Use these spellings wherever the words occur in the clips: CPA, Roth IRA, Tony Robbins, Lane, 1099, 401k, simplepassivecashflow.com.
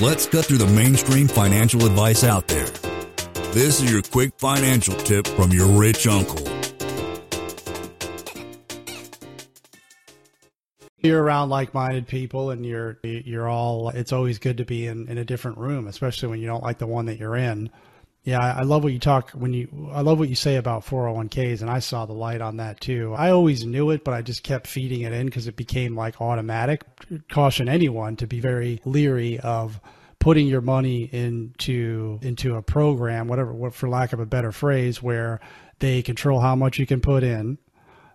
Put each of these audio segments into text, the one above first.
Let's cut through the mainstream financial advice out there. This is your quick financial tip from your rich uncle. You're around like-minded people, and you're all. It's always good to be in a different room, especially when you don't like the one that you're in. Yeah, I love what you I love what you say about 401ks, and I saw the light on that too. I always knew it, but I just kept feeding it in because it became like automatic. Caution anyone to be very leery of putting your money into a program, whatever, for lack of a better phrase, where they control how much you can put in,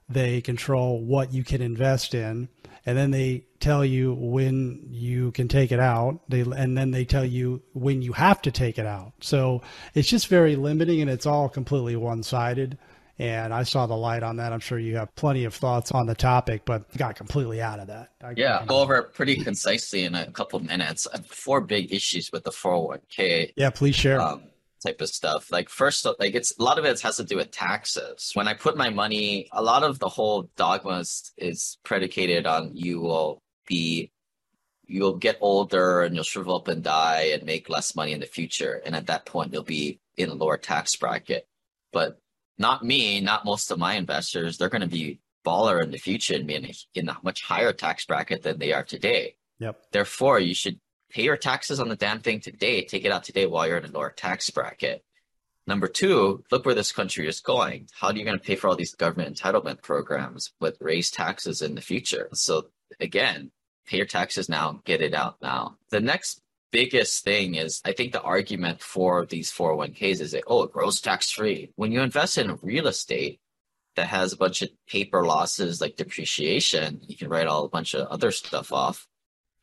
they control what you can invest in, and then they tell you when you can take it out, and then they tell you when you have to take it out. So it's just very limiting, and it's all completely one-sided. And I saw the light on that. I'm sure you have plenty of thoughts on the topic, but got completely out of that. Yeah, go over it pretty concisely in a couple of minutes. Four big issues with the 401k. Yeah, please share. Type of stuff. Like first, like it's a lot of it has to do with taxes. When I put my money, a lot of the whole dogma is predicated on you'll get older and you'll shrivel up and die and make less money in the future. And at that point, you'll be in a lower tax bracket. But not me, not most of my investors. They're going to be baller in the future and be in a much higher tax bracket than they are today. Yep. Therefore, you should pay your taxes on the damn thing today. Take it out today while you're in a lower tax bracket. Number two, look where this country is going. How are you going to pay for all these government entitlement programs with raised taxes in the future? So again, pay your taxes now, get it out now. The next biggest thing is, I think the argument for these 401ks is that, oh, it grows tax-free. When you invest in real estate that has a bunch of paper losses like depreciation, you can write all a bunch of other stuff off.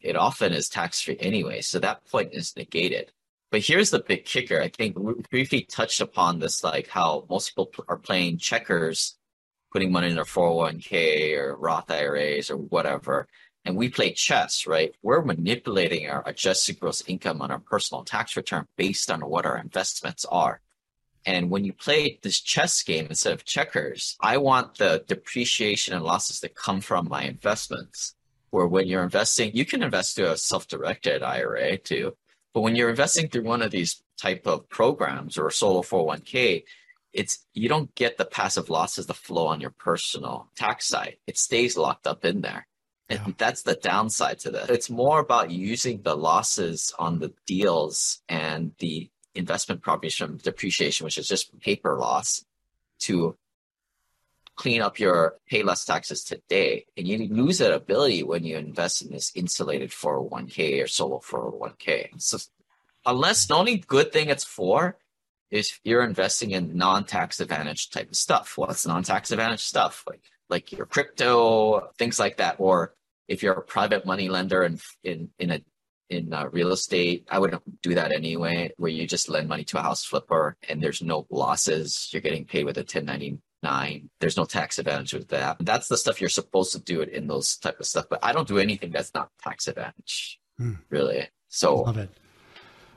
It often is tax-free anyway, so that point is negated. But here's the big kicker. I think we briefly touched upon this, like how most people are playing checkers, putting money in their 401k or Roth IRAs or whatever, and we play chess, right? We're manipulating our adjusted gross income on our personal tax return based on what our investments are. And when you play this chess game instead of checkers, I want the depreciation and losses to come from my investments. Where when you're investing, you can invest through a self-directed IRA too. But when you're investing through one of these type of programs or a solo 401k, you don't get the passive losses to flow on your personal tax side. It stays locked up in there. And that's the downside to that. It's more about using the losses on the deals and the investment properties from depreciation, which is just paper loss, to clean up your pay less taxes today. And you lose that ability when you invest in this insulated 401k or solo 401k. So unless the only good thing it's for is you're investing in non-tax advantage type of stuff. Well, it's non-tax advantage stuff like your crypto, things like that. Or if you're a private money lender in real estate, I wouldn't do that anyway, where you just lend money to a house flipper and there's no losses. You're getting paid with a 1099. There's no tax advantage with that. That's the stuff you're supposed to do it in those type of stuff. But I don't do anything that's not tax advantage, really. So love it.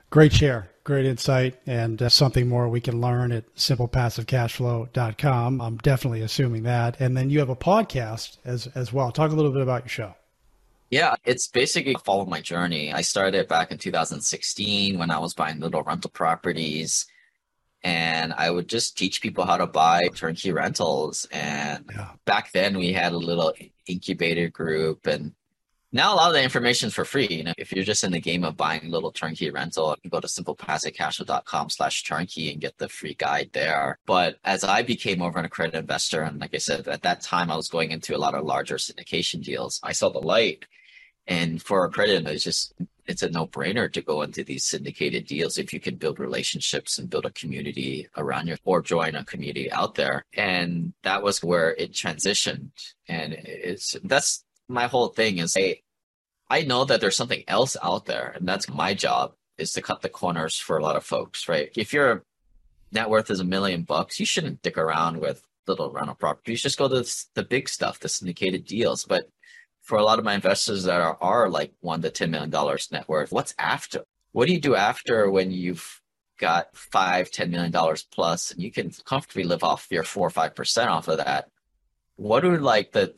Great share, great insight, and something more we can learn at simplepassivecashflow.com. I'm definitely assuming that. And then you have a podcast as well. Talk a little bit about your show. Yeah, it's basically follow my journey. I started back in 2016 when I was buying little rental properties. And I would just teach people how to buy turnkey rentals. And back then we had a little incubator group, and now a lot of the information is for free. You know, if you're just in the game of buying a little turnkey rental, you can go to simplepassivecashflow.com/turnkey and get the free guide there. But as I became more of an accredited investor, and like I said, at that time I was going into a lot of larger syndication deals, I saw the light. And for accredited, it's a no-brainer to go into these syndicated deals if you can build relationships and build a community around or join a community out there. And that was where it transitioned. And that's my whole thing is, hey, I know that there's something else out there, and that's my job, is to cut the corners for a lot of folks, right? If your net worth is $1 million, you shouldn't dick around with little rental properties. Just go to the big stuff, the syndicated deals. But for a lot of my investors that are like $1 to $10 million net worth, what's after? What do you do after when you've got $5-10 million plus, and you can comfortably live off your 4 or 5% off of that? What are like the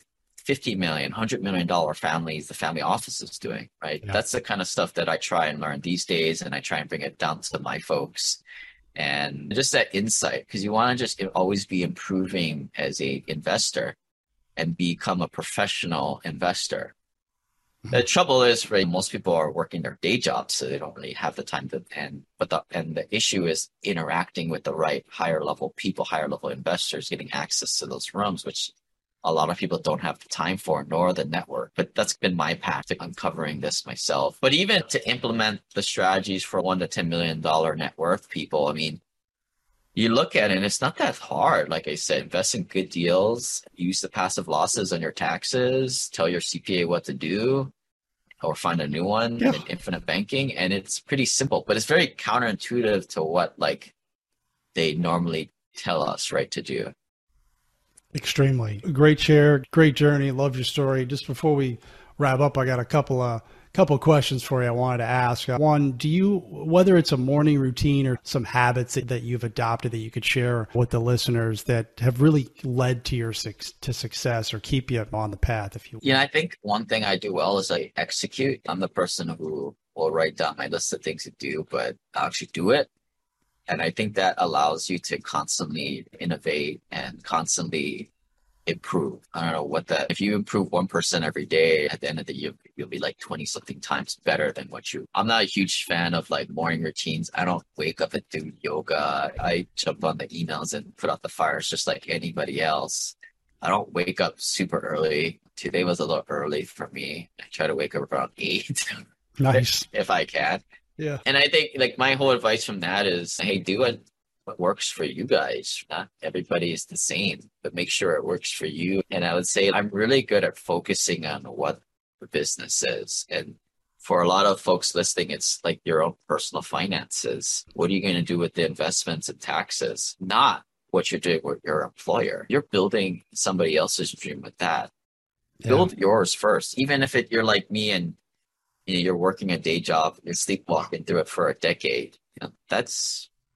$50 million, $100 million families, the family office is doing, right? Yeah. That's the kind of stuff that I try and learn these days, and I try and bring it down to my folks. And just that insight, because you want to just always be improving as an investor and become a professional investor. Mm-hmm. The trouble is, right, most people are working their day jobs, so they don't really have the time to, and the issue is interacting with the right higher level people, higher level investors, getting access to those rooms, which a lot of people don't have the time for, nor the network. But that's been my path to uncovering this myself. But even to implement the strategies for $1 to $10 million net worth people, I mean, you look at it and it's not that hard. Like I said, invest in good deals, use the passive losses on your taxes, tell your CPA what to do, or find a new one, yeah, in infinite banking. And it's pretty simple, but it's very counterintuitive to what like they normally tell us, right, to do. Extremely. Great share, great journey. Love your story. Just before we wrap up, I got a couple of questions for you I wanted to ask. One, whether it's a morning routine or some habits that you've adopted that you could share with the listeners that have really led to your success or keep you on the path, if you will? Yeah, I think one thing I do well is I execute. I'm the person who will write down my list of things to do, but I'll actually do it. And I think that allows you to constantly innovate and constantly improve. I don't know if you improve 1% every day, at the end of the year, you'll be like 20 something times better than I'm not a huge fan of like morning routines. I don't wake up and do yoga. I jump on the emails and put out the fires just like anybody else. I don't wake up super early. Today was a little early for me. I try to wake up around 8. Nice. If I can. Yeah. And I think like my whole advice from that is, hey, do what works for you guys. Not everybody is the same, but make sure it works for you. And I would say I'm really good at focusing on what the business is. And for a lot of folks listening, it's like your own personal finances. What are you going to do with the investments and taxes? Not what you're doing with your employer. You're building somebody else's dream with that. Yeah. Build yours first. Even if you're like me and you're working a day job, you're sleepwalking through it for a decade.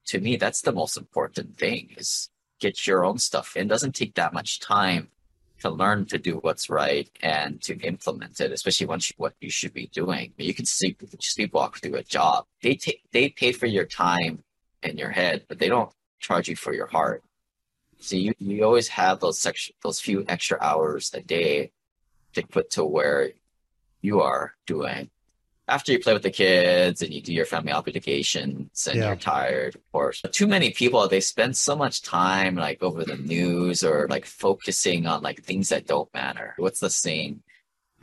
To me, that's the most important thing, is get your own stuff. It doesn't take that much time to learn to do what's right and to implement it, especially what you should be doing. You can sleepwalk through a job. They pay for your time and your head, but they don't charge you for your heart. So you always have those few extra hours a day to put to where you are doing. After you play with the kids and you do your family obligations and you're tired, of course. Too many people, they spend so much time like over the news or like focusing on like things that don't matter. What's the saying?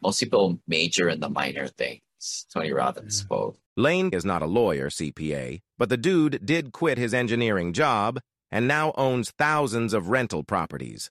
Most people major in the minor things. Tony Robbins spoke. Lane is not a lawyer, CPA, but the dude did quit his engineering job and now owns thousands of rental properties.